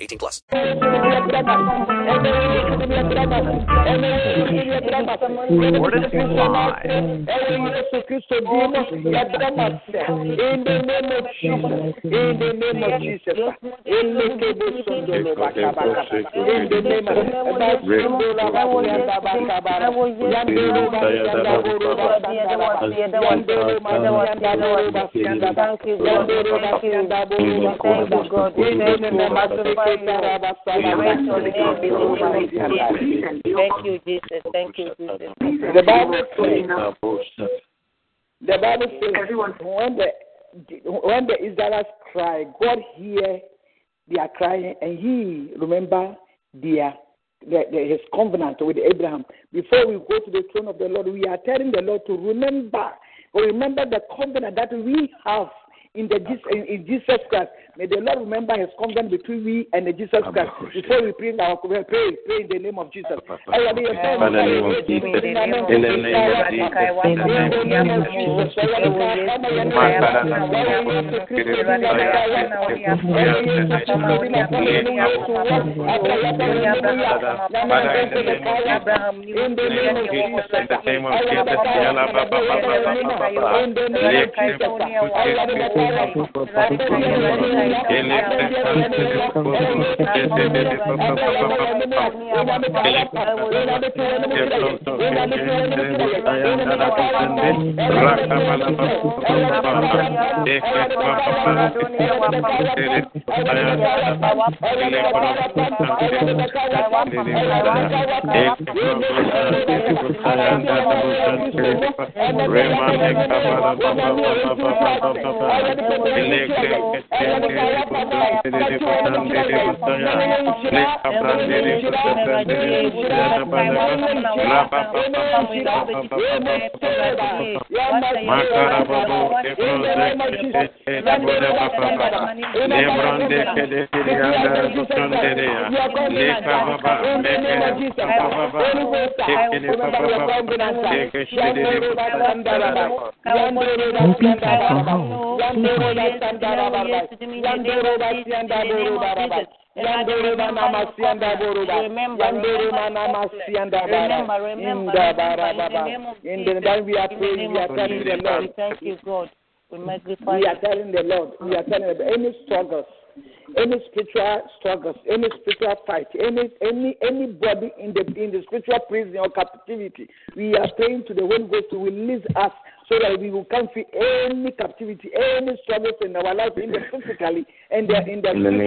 18 plus. Recorded live. Thank you, Jesus. Thank you, Jesus. The Bible says when the Israelites cry, God hears their crying and He remembers their His covenant with Abraham. Before we go to the throne of the Lord, we are telling the Lord to remember the covenant that we have in Jesus Christ. May the Lord remember His covenant between we and the Jesus Christ. Before we pray, pray in the name of Jesus. We are telling the Lord, any spiritual fight, anybody in the spiritual prison or captivity, we are praying to the Holy Ghost to release us so that we will come through any captivity, any struggles in our life, in the physically and in the spiritual. In the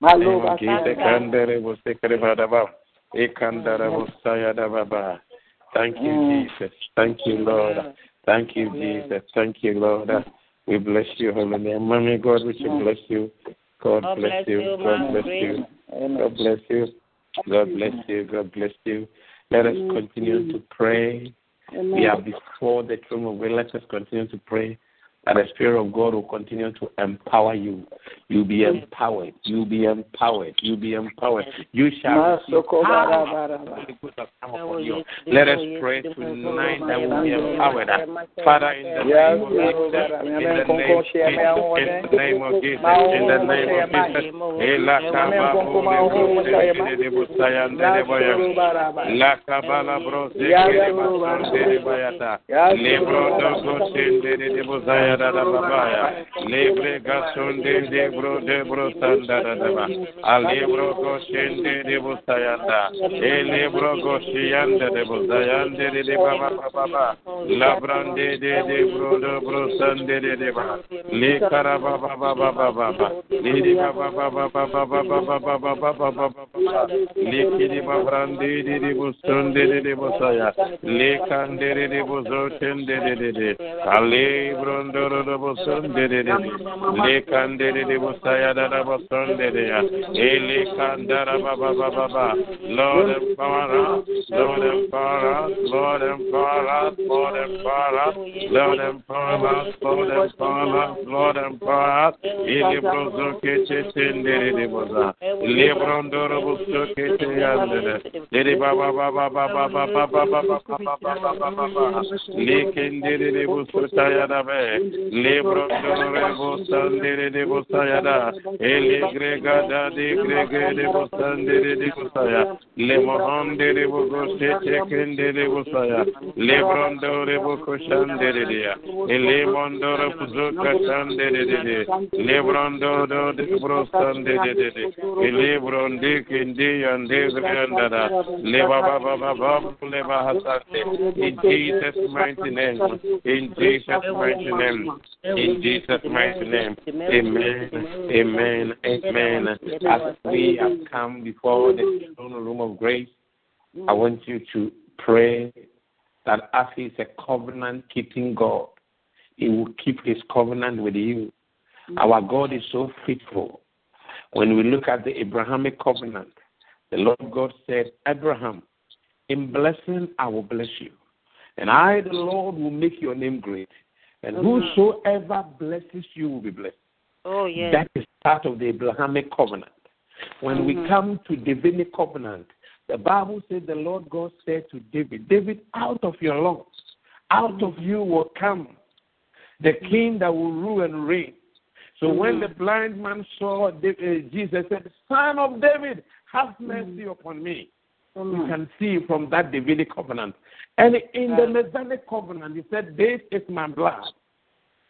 Malo basi kandere was sekrebadaba, ekandara was sayadaba. Thank you, Jesus. Thank you, Lord. Thank you, Jesus. Thank you, Lord. We bless you, holy name. Mommy God, we should bless you. God bless you. God bless you. God bless you. God bless you. God bless you. Let us continue to pray. We are before the throne of God. Let us continue to pray that the Spirit of God will continue to empower you. You'll be empowered. You'll be empowered. You'll be empowered. You shall be empowered. Let us pray tonight that we'll be empowered. Father, in the name of Jesus, in the name of Jesus, in the name of Jesus, in Jesus' mighty name. Amen. Amen. Amen. As we have come before the throne room of grace, I want you to pray that as He is a covenant-keeping God, He will keep His covenant with you. Our God is so faithful. When we look at the Abrahamic covenant, the Lord God said, Abraham, in blessing I will bless you, and I, the Lord, will make your name great. And whosoever blesses you will be blessed. Oh, yes. That is part of the Abrahamic covenant. When we come to Davidic covenant, the Bible says the Lord God said to David, David, out of your loins, out of you will come the king that will rule and reign. So when the blind man saw David, Jesus said, Son of David, have mercy upon me. You can see from that Davidic covenant. And in the Messianic covenant, He said, this is my blood,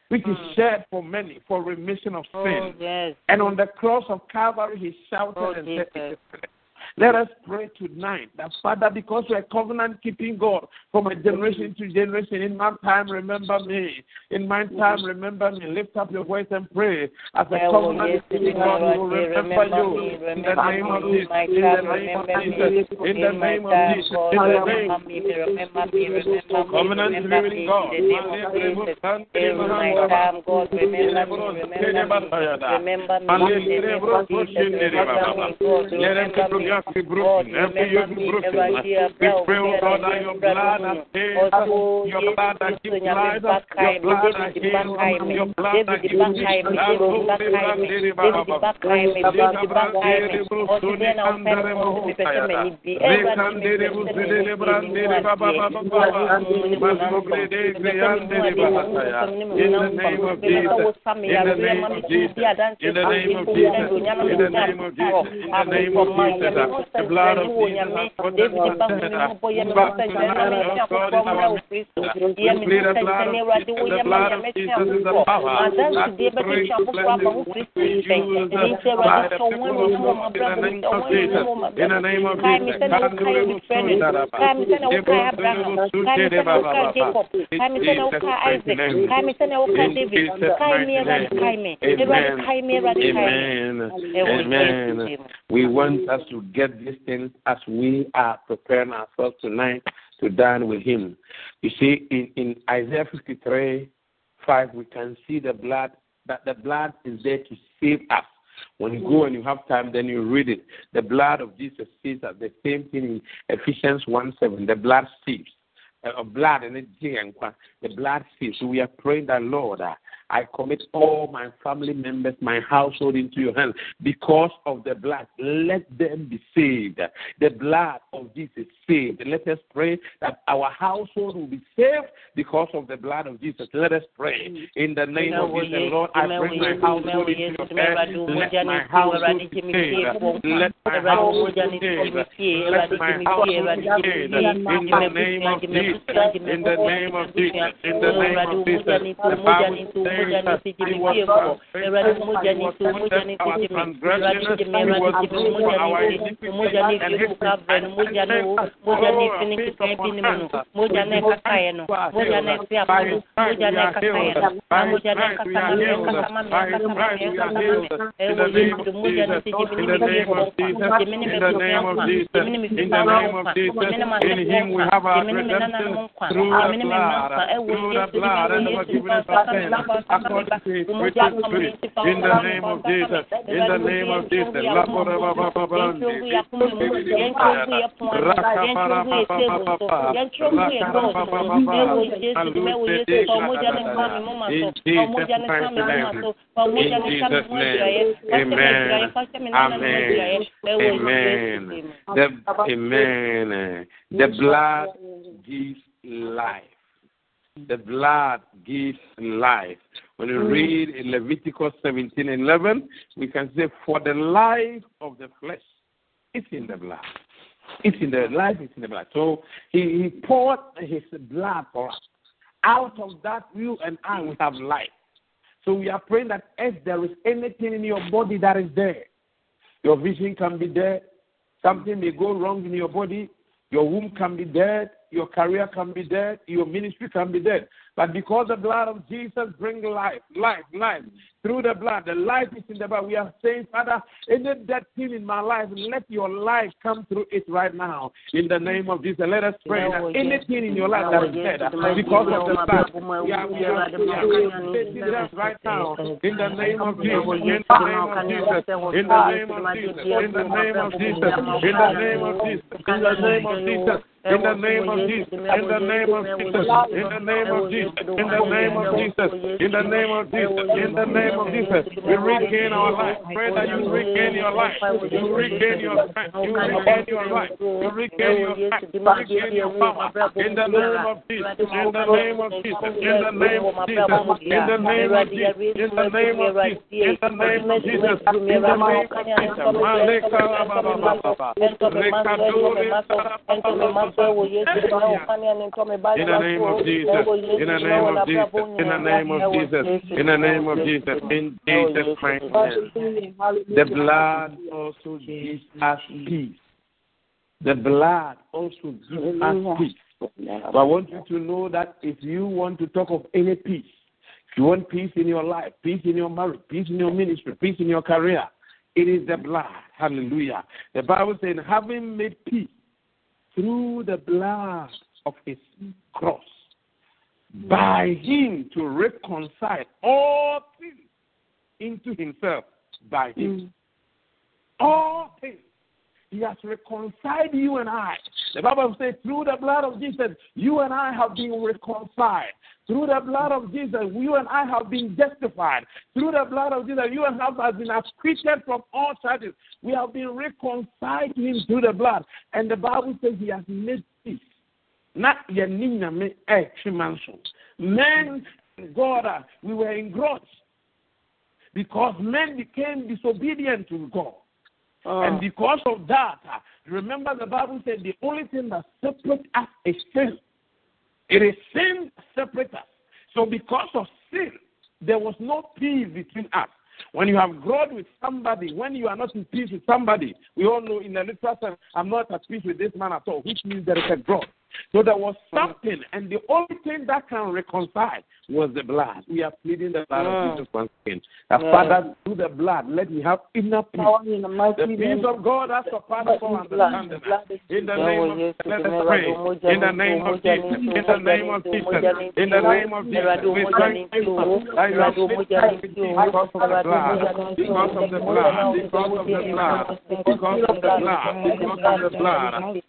which is shed for many for remission of sin. Yes. And on the cross of Calvary, He shouted and said, Let us pray tonight that, Father, because you are covenant-keeping God from a generation to generation, in my time, remember me. In my time, remember me. Lift up your voice and pray. As a covenant-keeping God, we will remember you. In the name of Jesus. In the name of Jesus. In the name of Jesus. Covenant-keeping God. In the name of Jesus, the blood of Amen. We want us to get these things as we are preparing ourselves tonight to dine with him. You see, in Isaiah 53:5, we can see the blood, that the blood is there to save us. When you go and you have time, then you read it. The blood of Jesus saves us. The same thing in Ephesians 1:7, the blood saves. The blood saves. So we are praying that, Lord, I commit all my family members, my household into your hands. Because of the blood, let them be saved. The blood of Jesus saved. Let us pray that our household will be saved because of the blood of Jesus. Let us pray. In the name of Jesus, Lord, I bring my household into your hands. Let my household be saved. Let my household be saved. Let my household be saved. In the name of Jesus. In the name of Jesus. In the name of Jesus. The power of in him we have our redemption through the blood and the forgiveness of sins. In the name of Jesus, in the name of Jesus, Amen. The blood gives life. The blood gives life. When you read in Leviticus 17:11, we can say, for the life of the flesh is in the blood. So he poured his blood for us. Out of that, you and I will have life. So we are praying that if there is anything in your body that is there, your vision can be dead, something may go wrong in your body, your womb can be dead, your career can be dead, your ministry can be dead. But because the blood of Jesus brings life. Through the blood, the life is in the blood. We are saying, Father, any dead thing in my life, let your life come through it right now. In the name of Jesus, let us pray that anything in your life that is dead, because of the blood, we are dead right now. In the name of Jesus, in the name of Jesus, in the name of Jesus, in the name of Jesus, in the name of Jesus, in the name of Jesus. In the name of Jesus, in the name of Jesus, in the name of Jesus, in the name of Jesus, in the name of Jesus, in the name of Jesus, we regain our life. Pray that you regain your life, you regain your strength, you regain your life, you regain your strength, you regain your power. In the name of Jesus, in the name of Jesus, in the name of Jesus, in the name of Jesus, in the name of Jesus, in the name of Jesus, in the name of Jesus. In the name of Jesus, in Jesus' name. The blood also gives us peace. The blood also gives us peace. But I want you to know that if you want to talk of any peace, if you want peace in your life, peace in your marriage, peace in your ministry, peace in your career, it is the blood. Hallelujah. The Bible says, having made peace through the blood of his cross, by him to reconcile all things into himself by him. All things. He has reconciled you and I. The Bible says, through the blood of Jesus, you and I have been reconciled. Through the blood of Jesus, you and I have been justified. Through the blood of Jesus, you and I have been acquitted from all charges. We have been reconciled to him through the blood. And the Bible says he has made peace. Not Yanina, men and God, we were engrossed because men became disobedient to God. And because of that, remember the Bible said the only thing that separates us is sin. It is sin that separates us. So because of sin, there was no peace between us. When you have growed with somebody, when you are not in peace with somebody, we all know in the literal sense, I'm not at peace with this man at all, which means there is a growth. So there was something, and the only thing that can reconcile was the blood. We are pleading the blood of Jesus once again. Father, through the blood, let me have inner peace. The peace of God has surpassed all understanding. In the name of Jesus, let us pray. In the name of Jesus, in the name of Jesus, in the name of Jesus, we thank you that you have been because of the blood, because of the blood, because of the blood, because of the blood, because of the blood, because of the blood,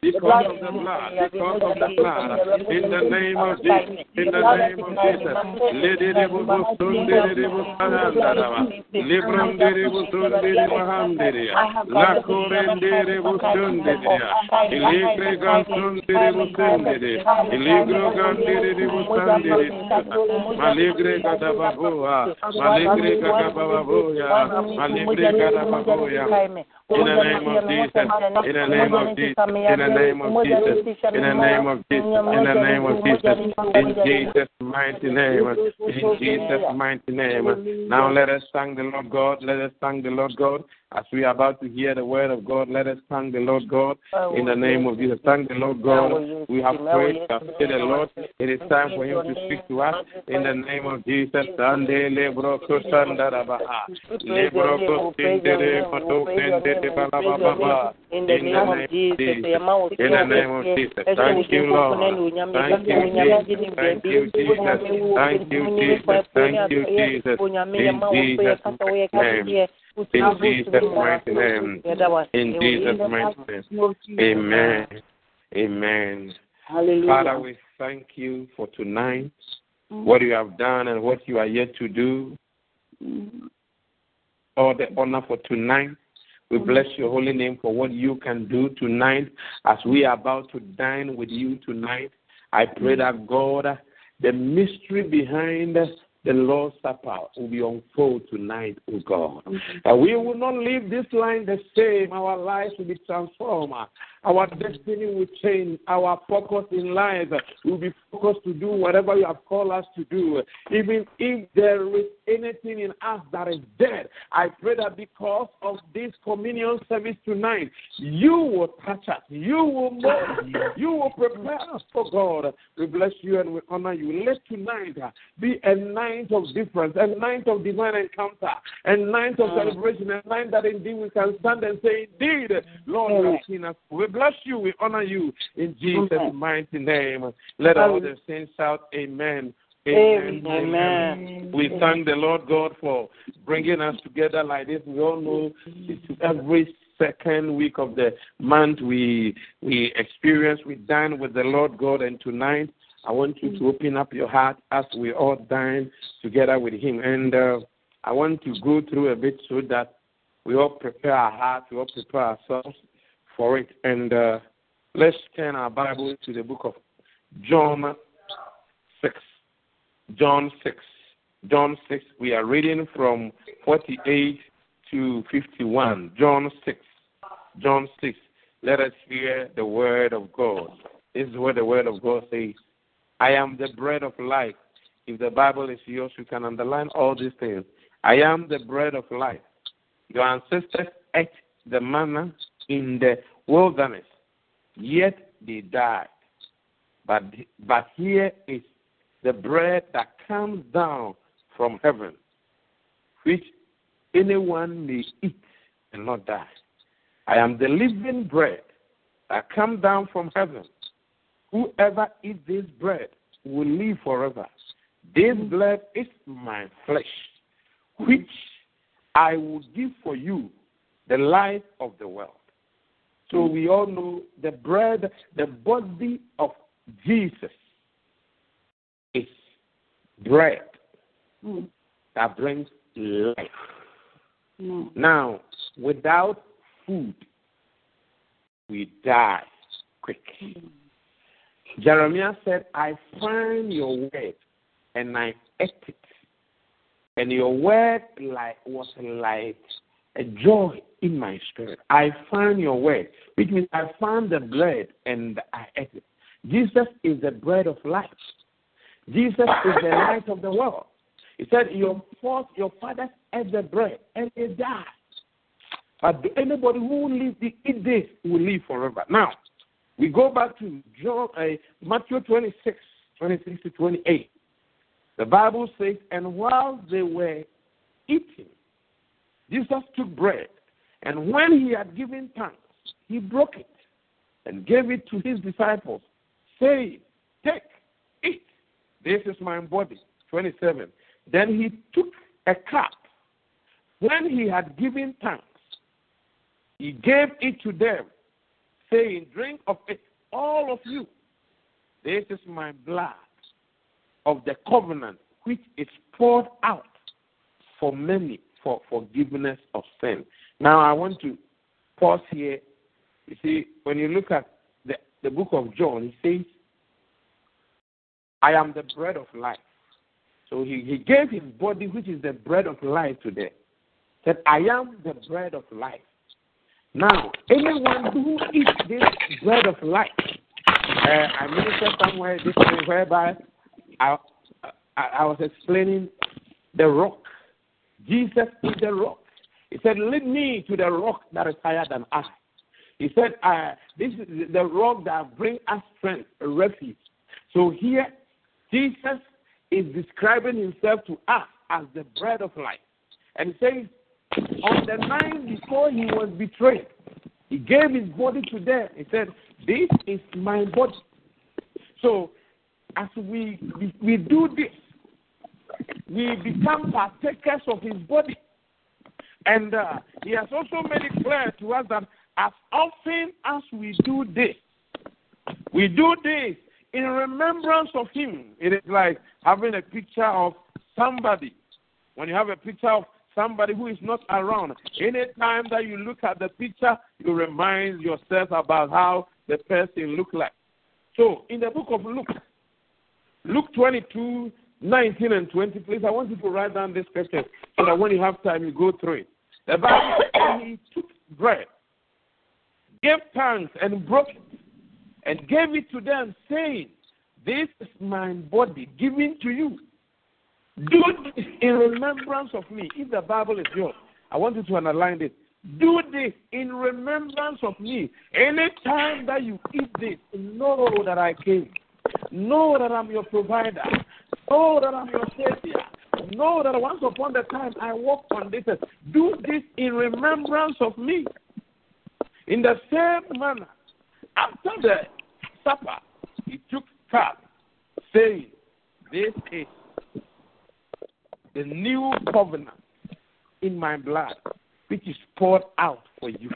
because of the blood, in the name of Jesus, in the name of Jesus. Lady Rebuston, Lady Rebusana, Libram de Rebuston, Lady Mahamderia, Lacoren de Rebuston, Illegregason de Rebuston, Illegregan de Rebuston, Maligreca da Baboa, Maligreca da Baboa, Maligreca da Baboa. In the name of Jesus, in the name of Jesus, in the name of Jesus, in the name of Jesus, in the name of Jesus, in Jesus' mighty name, in Jesus' mighty name. Now let us thank the Lord God, let us thank the Lord God. As we are about to hear the word of God, let us thank the Lord God in the name of Jesus. Thank the Lord God. We have prayed to the Lord. It is time for him to speak to us in the name of Jesus. In the name of Jesus. In the name of Jesus. Thank you, Lord. Thank you, Jesus. Thank you, Jesus. Thank you, Jesus. Thank you, Jesus. In Jesus' name. In Jesus' mighty name. In Jesus' mighty name. Amen. Amen. Hallelujah. Father, we thank you for tonight, what you have done and what you are yet to do. All the honor for tonight. We bless your holy name for what you can do tonight as we are about to dine with you tonight. I pray that, God, the mystery behind the Lord's Supper will be unfolded tonight, O God. We will not leave this line the same. Our lives will be transformed. Our destiny will change. Our focus in life will be focused to do whatever you have called us to do. Even if there is anything in us that is dead, I pray that because of this communion service tonight, you will touch us. You will mold. You will prepare us for God. We bless you and we honor you. Let tonight be a night of difference, a night of divine encounter, a night of celebration, a night that indeed we can stand and say, indeed, Lord, you have seen us. We bless you. We honor you in Jesus' mighty name. Let all the saints shout, Amen. Amen. Amen. We thank the Lord God for bringing us together like this. We all know it's every second week of the month we experience, we dine with the Lord God. And tonight, I want you to open up your heart as we all dine together with him. And I want to go through a bit so that we all prepare our hearts, we all prepare ourselves for it. And let's turn our Bible to the book of John 6. John 6. John 6. We are reading from 48 to 51. John 6. John 6. Let us hear the word of God. This is what the word of God says. I am the bread of life. If the Bible is yours, you can underline all these things. I am the bread of life. Your ancestors ate the manna in the wilderness. yet they died. But here is the bread that comes down from heaven, which anyone may eat and not die. I am the living bread that comes down from heaven. Whoever eats this bread will live forever. This blood is my flesh, which I will give for you, the life of the world. So we all know the bread, the body of Jesus is bread that brings life. Now, without food, we die quick. Jeremiah said, I find your word and I ate it. And your word was like a joy in my spirit. I found your word, which means I found the bread and I ate it. Jesus is the bread of life. Jesus is the light of the world. He said, your fathers ate the bread and they died. But anybody who eat this will live forever. Now, we go back to Matthew 26 to 28. The Bible says, and while they were eating, Jesus took bread, and when he had given thanks, he broke it and gave it to his disciples, saying, take, eat, this is my body. 27. Then he took a cup. When he had given thanks, he gave it to them, saying, drink of it, all of you. This is my blood of the covenant, which is poured out for many for forgiveness of sin. Now, I want to pause here. You see, when you look at the book of John, he says, I am the bread of life. So he gave his body, which is the bread of life, to them. He said, I am the bread of life. Now, anyone who eats this bread of life, I ministered somewhere this way whereby I was explaining the rock. Jesus is the rock. He said, lead me to the rock that is higher than I. He said, this is the rock that brings us strength, a refuge. So here, Jesus is describing himself to us as the bread of life. And he says, on the night before he was betrayed, he gave his body to them. He said, this is my body. So, as we do this, we become partakers of his body. And he has also made it clear to us that as often as we do this in remembrance of him. It is like having a picture of somebody. When you have a picture of somebody who is not around, any time that you look at the picture, you remind yourself about how the person looked like. So, in the book of Luke 22, 19 and 20, please, I want you to write down this question so that when you have time, you go through it. The Bible says, he took bread, gave thanks, and broke it, and gave it to them, saying, this is my body given to you. Do this in remembrance of me. If the Bible is yours, I want you to underline this. Do this in remembrance of me. Any time that you eat this, know that I came. Know that I'm your provider. Know that I'm your savior. Know that once upon a time I walked on this earth. Do this in remembrance of me. In the same manner, after the supper, he took cup, saying, this is the new covenant in my blood, which is poured out for you.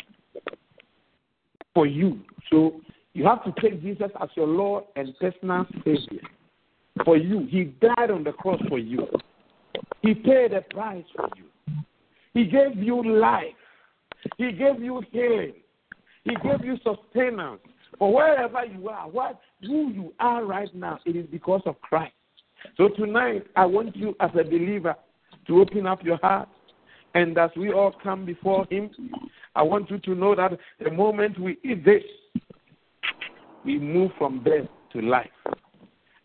For you. So, you have to take Jesus as your Lord and personal Savior. For you. He died on the cross for you. He paid a price for you. He gave you life. He gave you healing. He gave you sustenance. For wherever you are, who you are right now, it is because of Christ. So tonight, I want you as a believer to open up your heart. And as we all come before him, I want you to know that the moment we eat this, we move from death to life.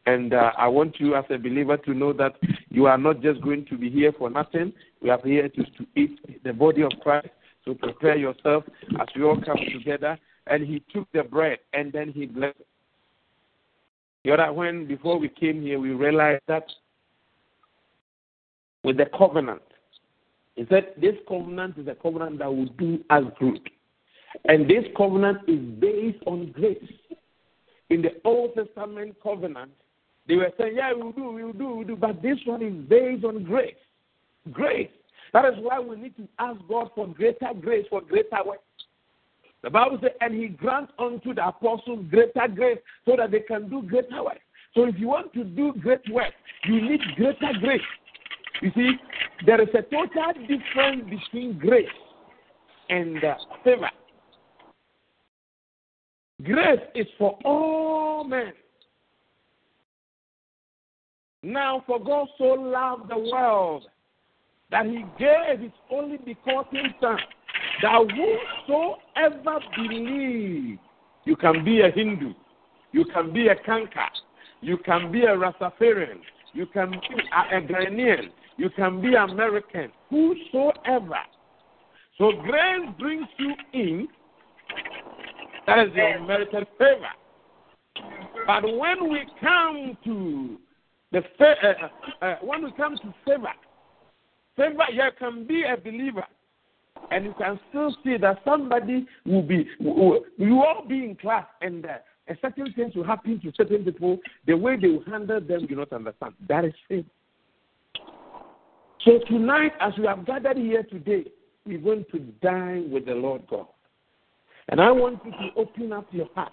And I want you as a believer to know that you are not just going to be here for nothing. We are here to eat the body of Christ. So prepare yourself as we all come together and he took the bread, and then he blessed it. You know, when before we came here, we realized that with the covenant, he said this covenant is a covenant that will do us good. And this covenant is based on grace. In the Old Testament covenant, they were saying, yeah, we'll do. But this one is based on grace. Grace. That is why we need to ask God for greater grace, for greater works. The Bible says, and he grants unto the apostles greater grace so that they can do greater works. So if you want to do great works, you need greater grace. You see, there is a total difference between grace and favor. Grace is for all men. Now, for God so loved the world that he gave his only begotten Son, that whosoever believes, you can be a Hindu, you can be a Kanka, you can be a Rastafarian, you can be a Ghanaian, you can be American, whosoever. So grace brings you in. That is your merited favor. But when we come to favor, you can be a believer, and you can still see that somebody will be. You all be in class, and certain things will happen to certain people. The way they will handle them, you not understand. That is faith. So tonight, as we have gathered here today, we're going to dine with the Lord God. And I want you to open up your heart.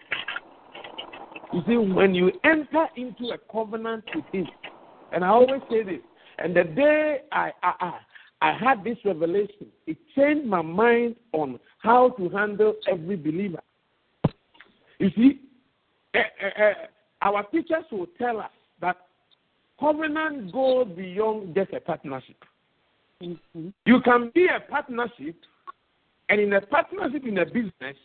You see, when you enter into a covenant with him, and I always say this, and the day I had this revelation, it changed my mind on how to handle every believer. You see, our teachers will tell us that covenant goes beyond just a partnership. Mm-hmm. You can be a partnership, and in a partnership in a business,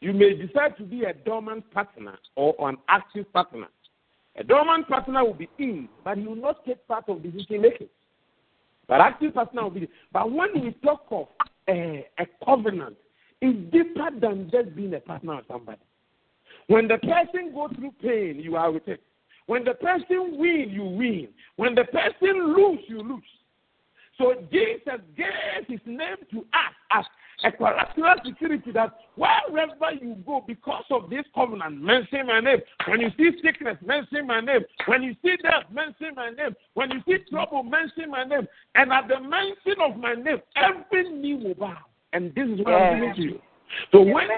you may decide to be a dormant partner or an active partner. A dormant partner will be in, but he will not take part of decision making. But active partner will be in. But when we talk of a covenant, it's deeper than just being a partner with somebody. When the person goes through pain, you are with it. When the person wins, you win. When the person loses, you lose. So Jesus gave his name to us as a collateral security that wherever you go, because of this covenant, mention my name. When you see sickness, mention my name. When you see death, mention my name. When you see trouble, mention my name. And at the mention of my name, every knee will bow. And this is what I'm giving to you. So when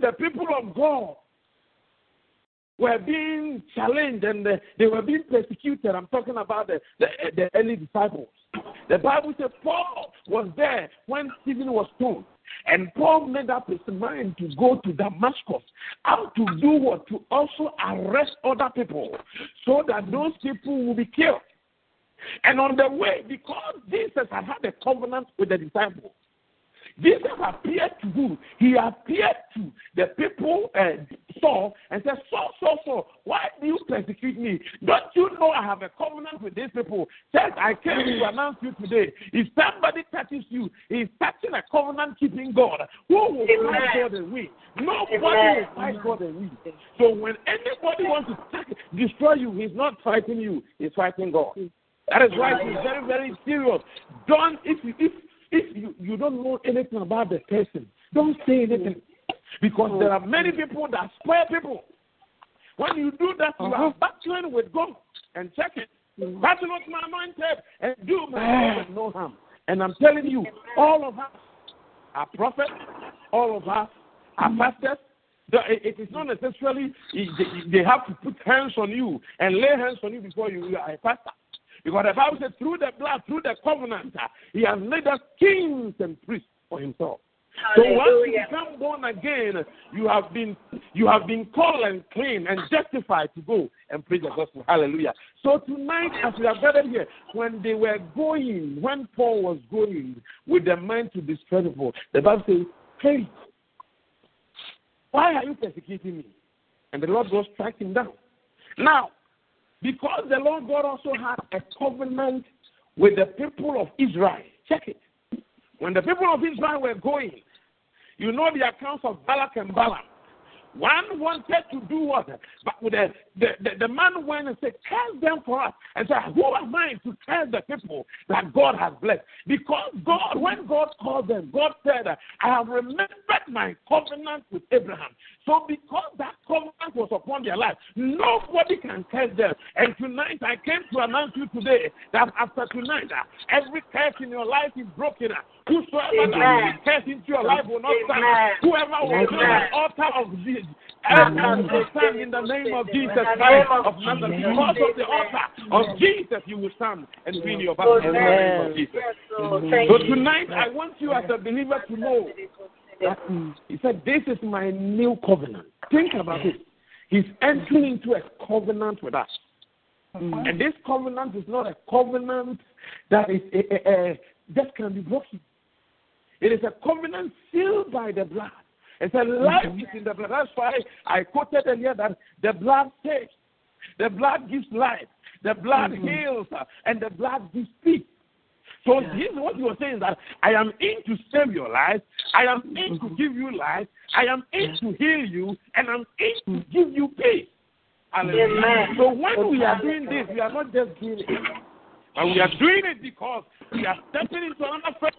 the people of God were being challenged and they were being persecuted, I'm talking about the early disciples. The Bible says Paul was there when Stephen was stoned. And Paul made up his mind to go to Damascus. How to do what? To also arrest other people so that those people will be killed. And on the way, because Jesus had had a covenant with the disciples, Jesus appeared to who? He appeared to the people, Saul, and said, Saul, why do you persecute me? Don't you know I have a covenant with these people? Says, I came to announce you today. If somebody touches you, he is touching a covenant-keeping God. Who will fight God and win? Nobody will fight God and win. So when anybody wants to destroy you, he's not fighting you. He's fighting God. That is why he's very, very serious. Don't, if you don't know anything about the person, don't say anything. Because there are many people that spoil people. When you do that, you are battling with God and checking. Battle with my mind tape and do my mind with no harm. And I'm telling you, all of us are prophets, all of us are pastors. It is not necessarily they have to put hands on you and lay hands on you before you are a pastor. Because the Bible says, through the blood, through the covenant, he has made us kings and priests for himself. Hallelujah. So once you become born again, you have been called and clean and justified to go and preach the gospel. Hallelujah. So tonight, as we have gathered here, when Paul was going with the mind to destroy people, the Bible says, hey, why are you persecuting me? And the Lord God struck him down. Now, because the Lord God also had a covenant with the people of Israel. Check it. When the people of Israel were going, You know the accounts of Balak and Balaam. One wanted to do what? But the man went and said, curse them for us. And said, who am I to curse the people that God has blessed? Because God, when God called them, God said, I have remembered my covenant with Abraham. So because that covenant was upon their life, nobody can curse them. And tonight, I came to announce you today that after tonight, every curse in your life is broken. Whosoever that will curse into your life will not stand. Whoever will be an altar of this, stand in the name of Jesus Christ of Nazareth. Because of the altar of Jesus, you will stand and win your battle in the name of Jesus. So tonight, I want you as a believer to know that he said, this is my new covenant. Think about it. He's entering into a covenant with us. And this covenant is not a covenant that is that can be broken. It is a covenant sealed by the blood. It's a life is in the blood. That's why I quoted earlier that the blood saves. The blood gives life. The blood heals. And the blood gives peace. So this is what you are saying, that I am in to save your life. I am in to give you life. I am in to heal you. And I'm in to give you peace. Amen. So when we are doing this, we are not just doing it. And we are doing it because we are stepping into another phase.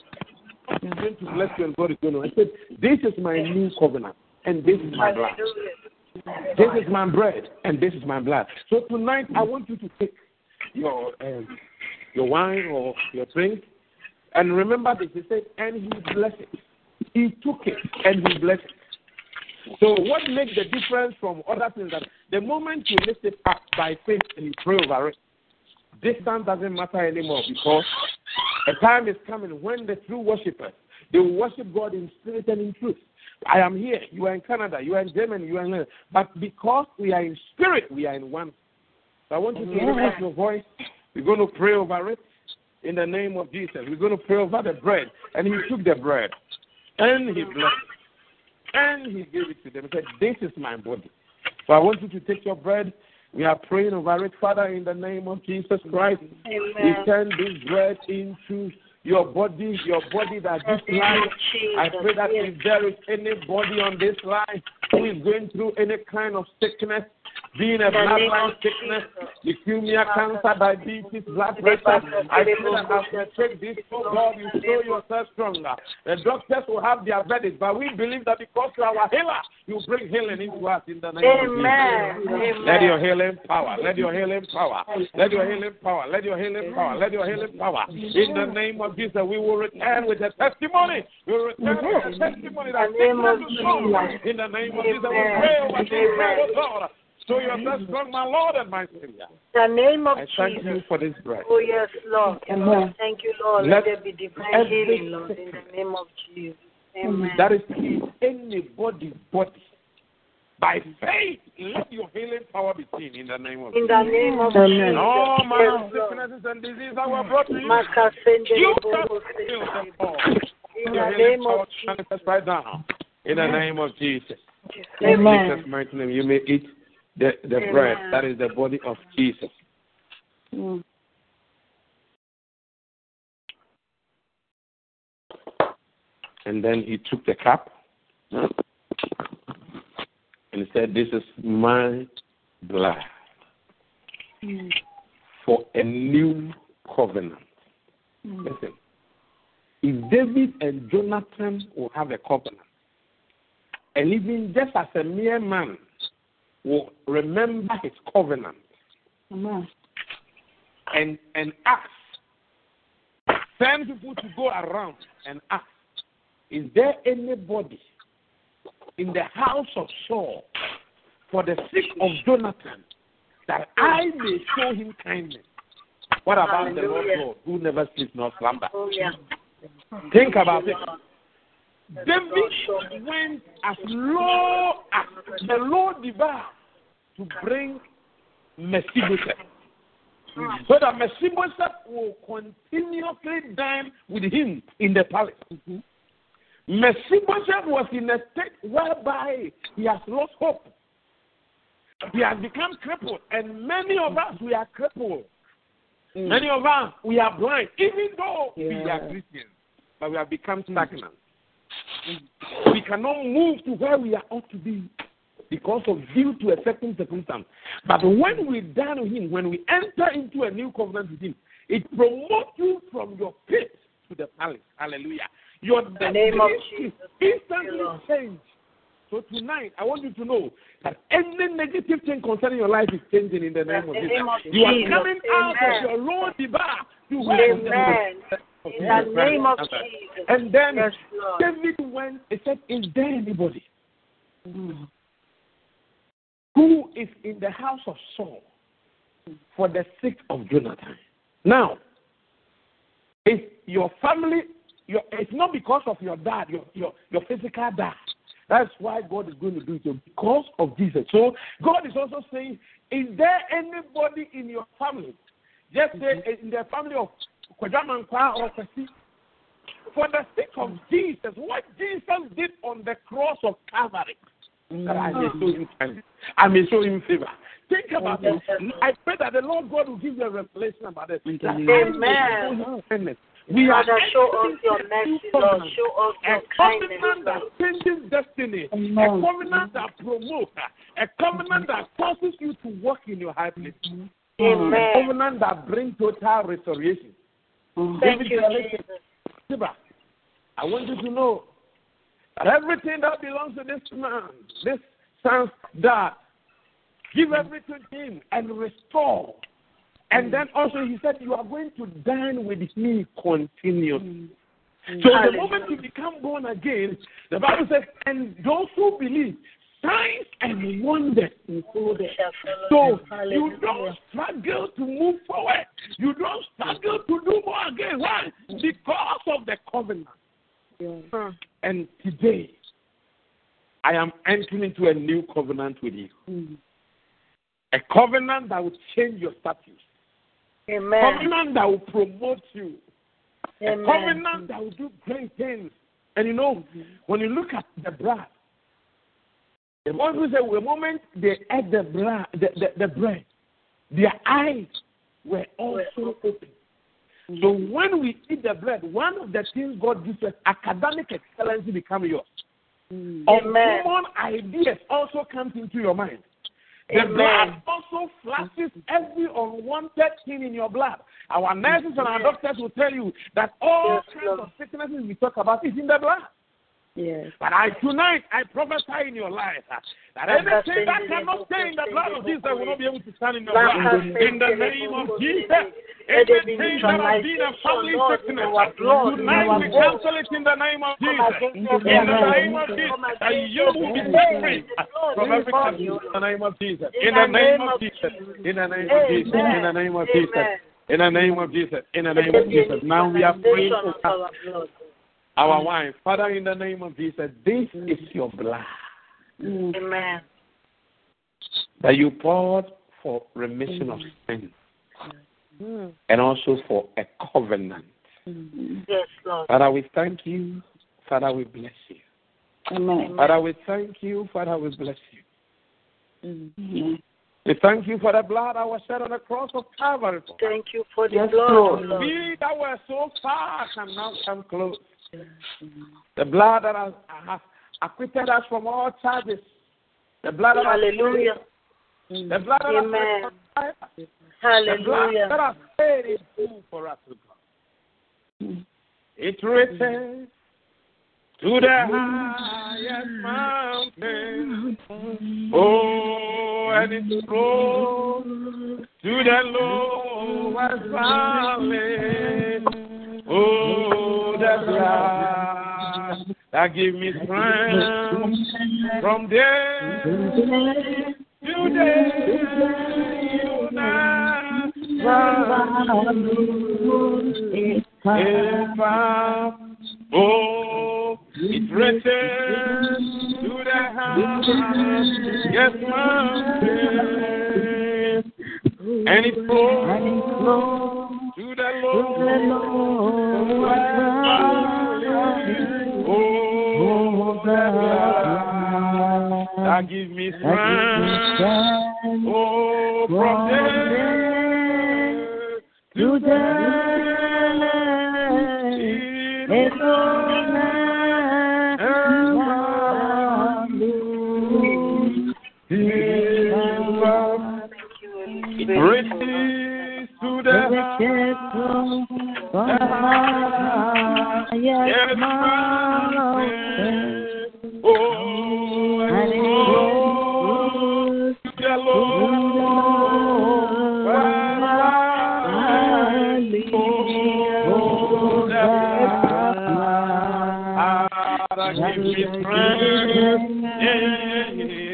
God is going to bless you and God is going to. I said, this is my new covenant and this is my blood. This is my bread and this is my blood. So tonight I want you to take your wine or your drink and remember this. He said, and he blessed it. He took it and he blessed it. So what makes the difference from other things that the moment you lift it up by faith and you pray over it, this time doesn't matter anymore because a time is coming when the true worshippers, they will worship God in spirit and in truth. I am here. You are in Canada. You are in Germany. You are in... But because we are in spirit, we are in one. So I want you to lift up your voice. We're going to pray over it in the name of Jesus. We're going to pray over the bread. And he took the bread. And he blessed it. And he gave it to them. He said, this is my body. So I want you to take your bread. We are praying over it, Father, in the name of Jesus Christ. Amen. We turn this bread into your body that this life. I pray that if there is anybody on this line who is going through any kind of sickness, being a bloodline sickness, leukemia, cancer, diabetes, blood pressure, I pray that as we take this, oh God, you show yourself stronger. The doctors will have their verdict, but we believe that because you are our healer, you bring healing into us in the name of Jesus. Let your healing power, let your healing power, let your healing power, let your healing power, let your healing power. In the name of Jesus, we will return with a testimony. We will return with a testimony that is in the name of Jesus. We pray over this, oh God. So you have done, my Lord and my Savior. The name of Jesus. I thank you for this bread. Oh, yes, Lord. Amen. Thank you, Lord. Let there be divine healing, Lord, in the name of Jesus. Amen. That is anybody's body. By faith, let your healing power be seen in the name of Jesus. In the name of Jesus. All my sicknesses and diseases I will brought to you. You can heal them all. In the name of Jesus. Right now. In the name of Jesus. Amen. In Jesus' mighty name, you may eat the bread, that is the body of Jesus. And then he took the cup and he said, this is my blood for a new covenant. Listen, if David and Jonathan will have a covenant, and even just as a mere man, will remember his covenant and ask. Send people to go around and ask, is there anybody in the house of Saul for the sake of Jonathan that I may show him kindness? What about the Lord who never sleeps nor slumber? Think about it. David went as low as the Lord Debar to bring Mephibosheth, so that Mephibosheth will continuously dine with him in the palace. Mephibosheth was in a state whereby he has lost hope. He has become crippled, and many of us, we are crippled. Many of us, we are blind, even though we are Christians, but we have become stagnant. we cannot move to where we are ought to be because of due to a certain circumstance. But when we dine with him, when we enter into a new covenant with him, it promotes you from your pit to the palace. Hallelujah. Your name of Jesus instantly change. So tonight, I want you to know that any negative thing concerning your life is changing in the name of Jesus. You are coming out of your own debar to where in the name of Jesus. And then David went and said, is there anybody who is in the house of Saul for the sake of Jonathan? Now, if your family, it's not because of your dad, your physical dad. That's why God is going to do it, because of Jesus. So God is also saying, is there anybody in your family? Just say in the family of Kwajamankwa or Kwasi, for the sake of Jesus, what Jesus did on the cross of Calvary, that I may show him kindness, I may show him favor. Think about it. I pray that the Lord God will give you a revelation about this. Amen. We are show us your mercy, Lord. Show us your kindness. A covenant that changes destiny. A covenant that promotes. A covenant that causes you to walk in your high place. Amen. A covenant that brings total restoration. Thank you, Jesus. I want you to know that everything that belongs to this man, this son's dad, give everything to him and restore. And then also he said, you are going to dine with me continually. So the moment you become born again, the Bible says, and those who believe, signs and wonders will follow them. So you don't struggle to move forward. You don't struggle to do more again. Why? Because of the covenant. And today, I am entering into a new covenant with you. A covenant that will change your status. Amen. A covenant that will promote you. Amen. A covenant that will do great things. And you know, when you look at the bread, the Bible says, the moment they ate the bread, their eyes were also open. So when we eat the bread, one of the things God gives us, academic excellence becomes yours. Common ideas also comes into your mind. The blood also flushes every unwanted thing in your blood. Our nurses and our doctors will tell you that all kinds of sicknesses we talk about is in the blood. But tonight I prophesy in your life that anything that cannot stay in the blood of Jesus will not be able to stand in your blood. In the name of Jesus, anything that has been a family sickness, tonight we cancel it in the name of Jesus. In the name of Jesus, that you will be set free from every sickness. In the name of Jesus. In the name of Jesus. In the name of Jesus. In the name of Jesus. In the name of Jesus. In the name of Jesus. Now we are praying for our wife. Father, in the name of Jesus, this is your blood. Amen. That you poured for remission of sin and also for a covenant. Yes, Lord. Father, we thank you. Father, we bless you. Amen. Father, we thank you. Father, we bless you. We thank you for the blood that was shed on the cross of Calvary. Thank you for the blood, Lord. We that were so far can now come close. The blood that has acquitted us from all charges. The blood of Hallelujah. The blood that has saved us. Hallelujah. The blood that has paid is full for us. It reaches to the highest mountain. Oh, and it flows to the lowest valley. Oh, the blood that gives me strength from day to day. Oh, it reaches to the highest mountain, and it flows to the Lord. Oh, the blood that gives me strength, oh, from day to day. It's all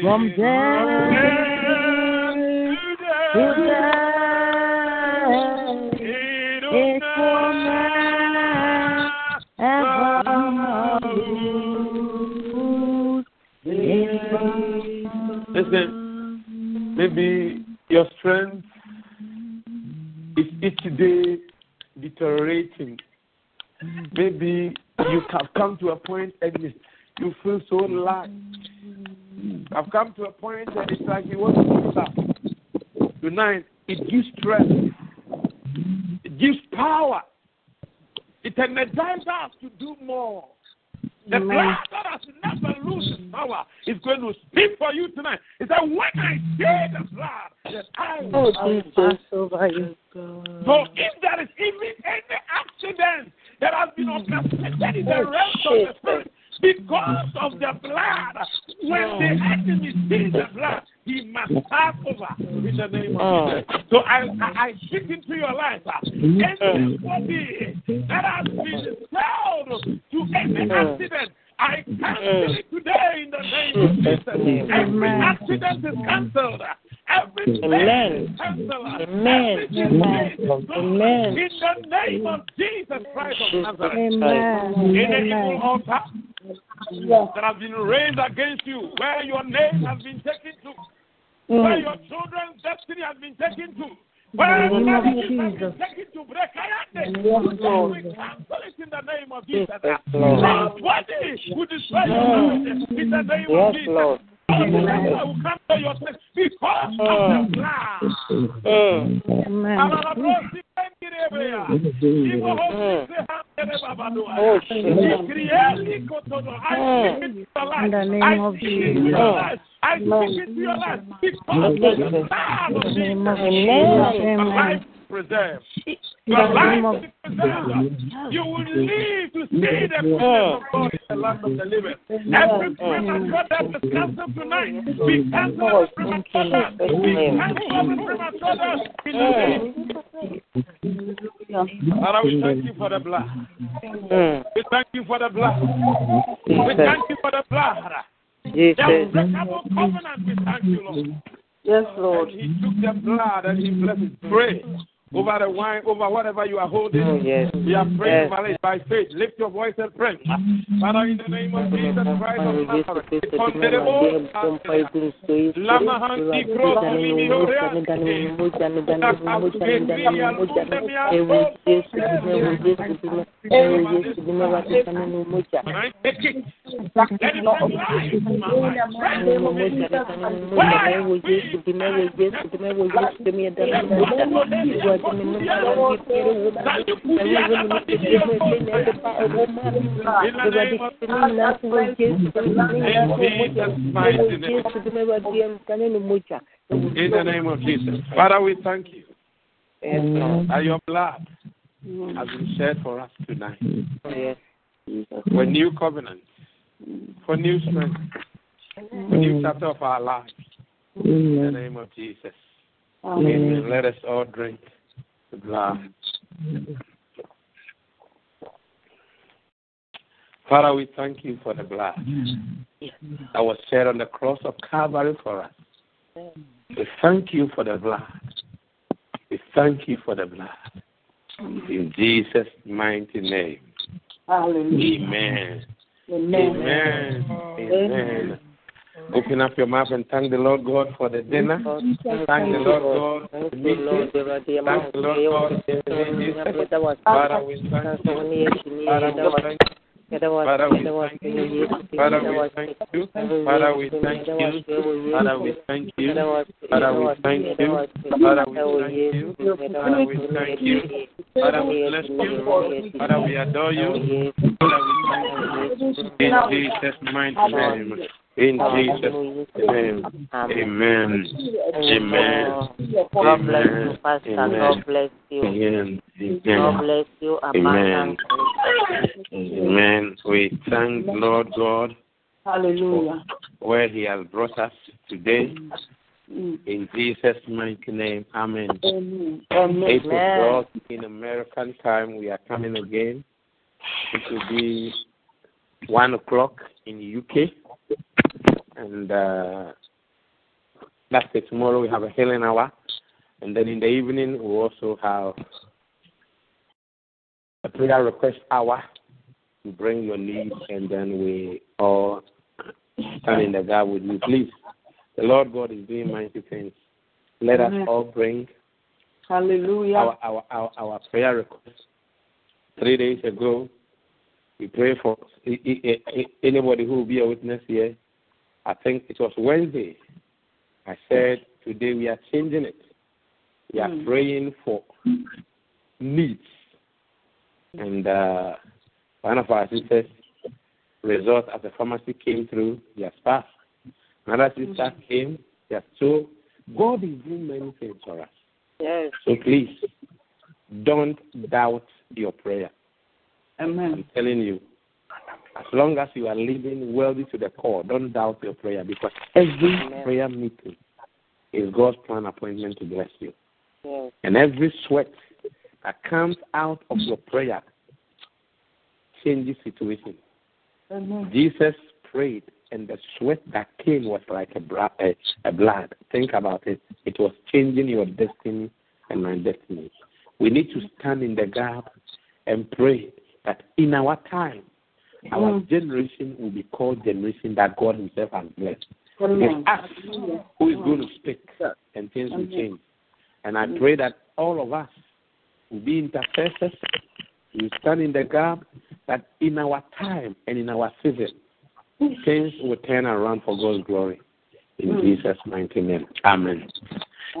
From day to day. Listen, maybe your strength is each day deteriorating. Maybe you have come to a point and you feel so lack. I've come to a point and it's like you want to give up. Tonight, it gives strength. It gives power. It energizes us to do more. The blood that has never lost its power is going to speak for you tonight. It's that when I say the blood, that I will pass over you. So if there is even any accident that has been orchestrated in the realm of the spirit, because of the blood, when the enemy sees the blood, he must pass over in the name of Jesus. So I speak into your life. Anybody that has been held to any accident, I cancel it today in the name of Jesus. Every accident is cancelled. Every man is cancelled. Every man is cancelled. In the name of Jesus Christ of Nazareth. In the evil altar that have been raised against you, where your name has been taken to, where your children's destiny has been taken to, where marriages have been taken to break, we cancel it in the name of Jesus. Nobody who destroys your marriage in the name of Jesus. Because of the blood. In the name of Jesus. I speak into your life because the blood of Jesus. Preserved. Your life is preserved. You will live to see the presence of God in the land of the living. Every premature death is cancelled tonight. We cancel every premature death. We cancel every premature death in the name. Father, we thank you for the blood. We thank you for the blood. We thank you for the blood. The unbreakable covenant, we thank you, Lord. Yes, Lord. And he took the blood and he blessed it. Pray over the wine, over whatever you are holding. Oh, yes. We are praying by faith. Lift your voice and pray. Father, in the name of Jesus Christ of Nazareth, in the name of Jesus. Father, we thank you that your blood has been shed for us tonight. For new covenant, for new strength, for new chapter of our lives. In the name of Jesus. Amen. Let us all drink the blood. Father, we thank you for the blood that was shed on the cross of Calvary for us. We thank you for the blood. We thank you for the blood. In Jesus' mighty name. Hallelujah. Amen. Amen. Amen. Open up your mouth and thank the Lord God for the dinner. Thank the Lord God for the meeting. Thank the Lord God for the meeting. Father, we thank you. Father, we bless you. Father, we adore you. Father, we thank you. In Jesus' mighty name. In Jesus' name. Amen. Amen. God bless you, Pastor. God bless you. God bless you. Amen. Amen. We thank Lord God. Hallelujah. Where He has brought us today. In Jesus' mighty name. Amen. Amen. 8:00 in American time. We are coming again. It will be 1:00 in the UK. And that's it. Tomorrow we have a healing hour. And then in the evening, we also have a prayer request hour to bring your needs. And then we all stand in the gap with you. Please, the Lord God is doing mighty things. Let us all bring our prayer request. 3 days ago, we prayed for anybody who will be a witness here. I think it was Wednesday. I said, today we are changing it. We are praying for needs. And one of our sisters, result at the pharmacy, came through just fast. Another sister came just so. God is doing many things for us. Yes. So please, don't doubt your prayer. Amen. I'm telling you, as long as you are living worthy to the core, don't doubt your prayer, because every prayer meeting is God's plan appointment to bless you. Yes. And every sweat that comes out of your prayer changes situation. Amen. Jesus prayed, and the sweat that came was like a blood. Think about it. It was changing your destiny and my destiny. We need to stand in the gap and pray that in our time, our generation will be called generation that God Himself has blessed. It's us who is going to speak, and things will change. And I pray that all of us will be intercessors, will stand in the gap, that in our time and in our season, things will turn around for God's glory. In Jesus' mighty name. Amen.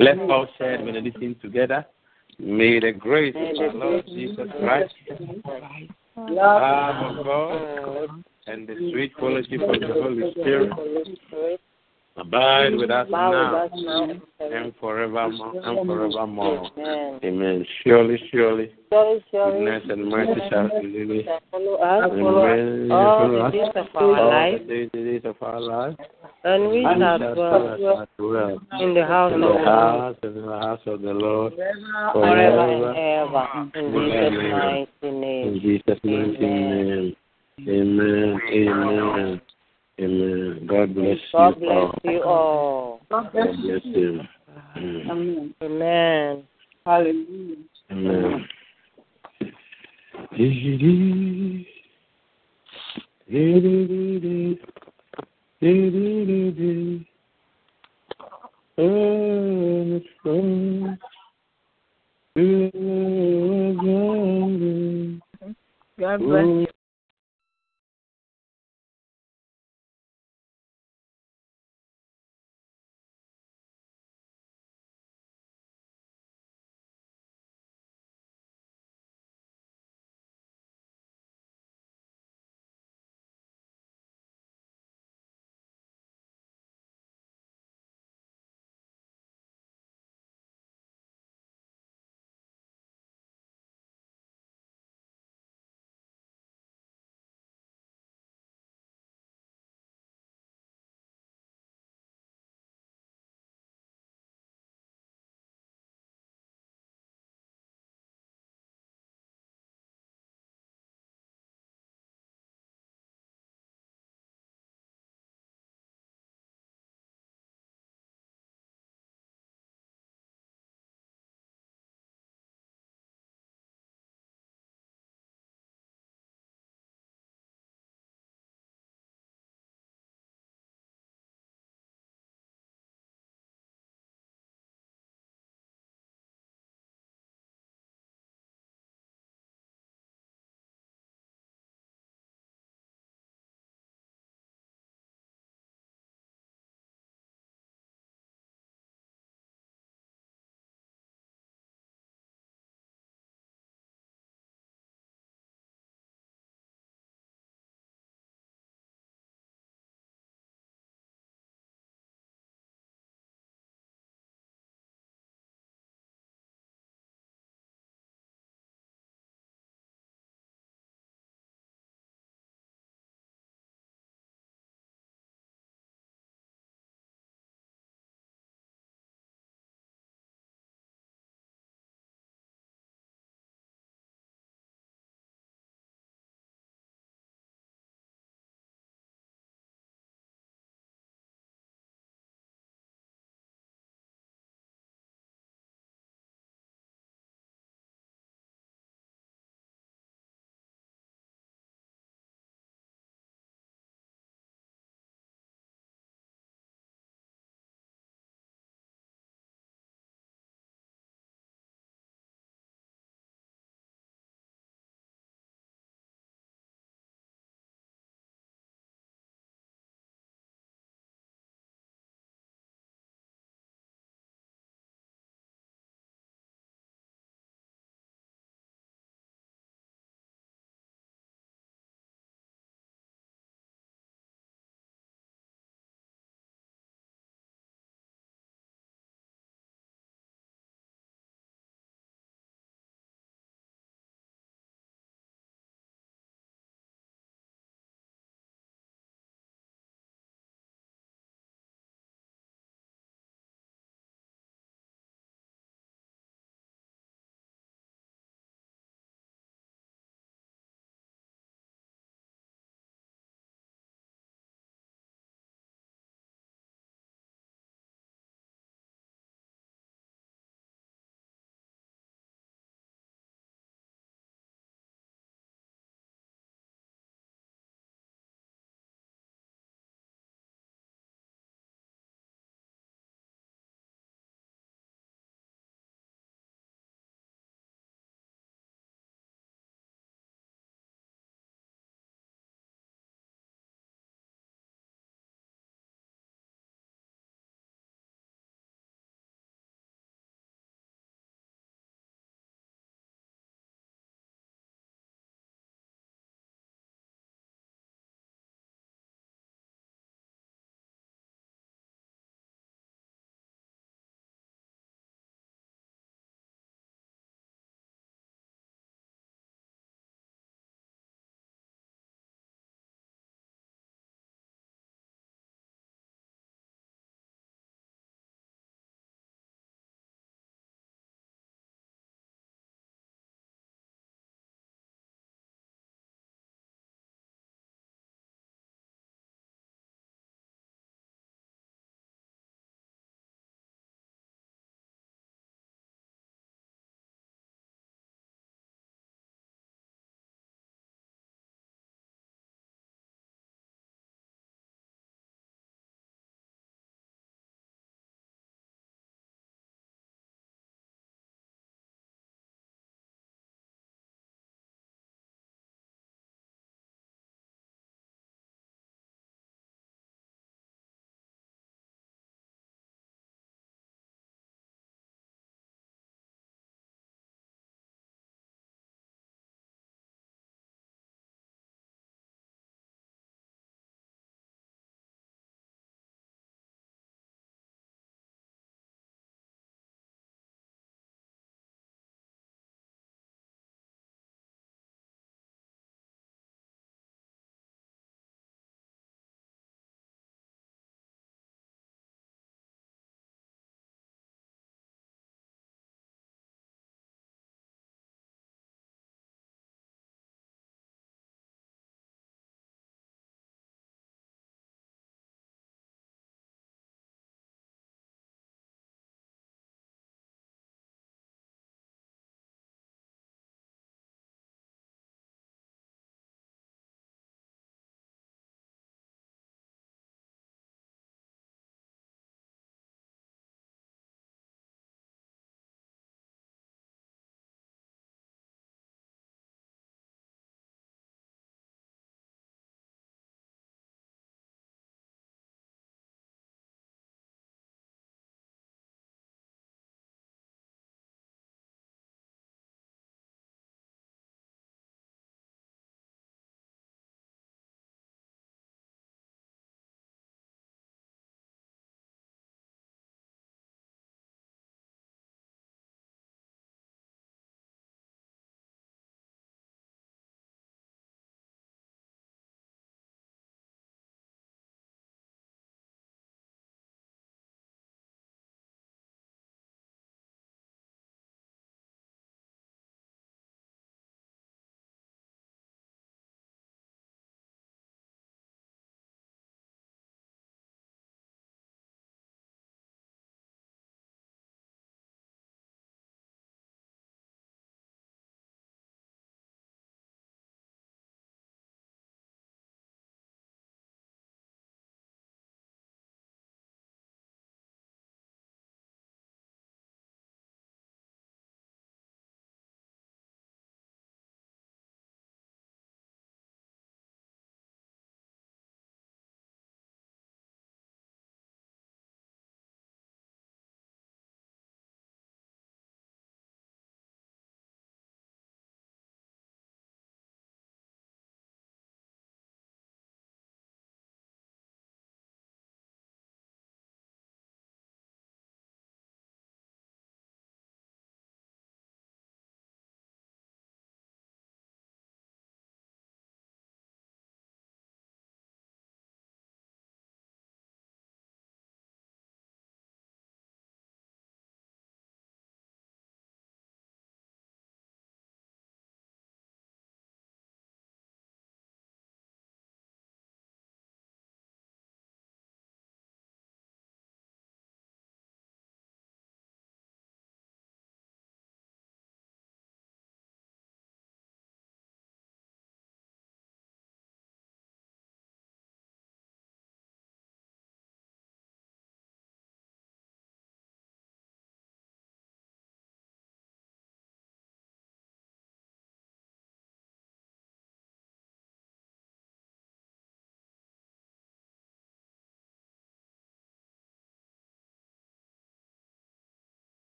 Let's all share benediction together. May the grace of our Lord Jesus Christ, the love of God, and the sweet fellowship of the Holy Spirit abide with us now and forevermore. Amen. Surely, goodness and mercy shall follow us all the days of our life. And we shall dwell in the house of the Lord forever and ever. In Jesus' mighty name. Amen. Amen. Amen. God bless you all. God bless you. Amen. Amen. Hallelujah. Amen. God bless you.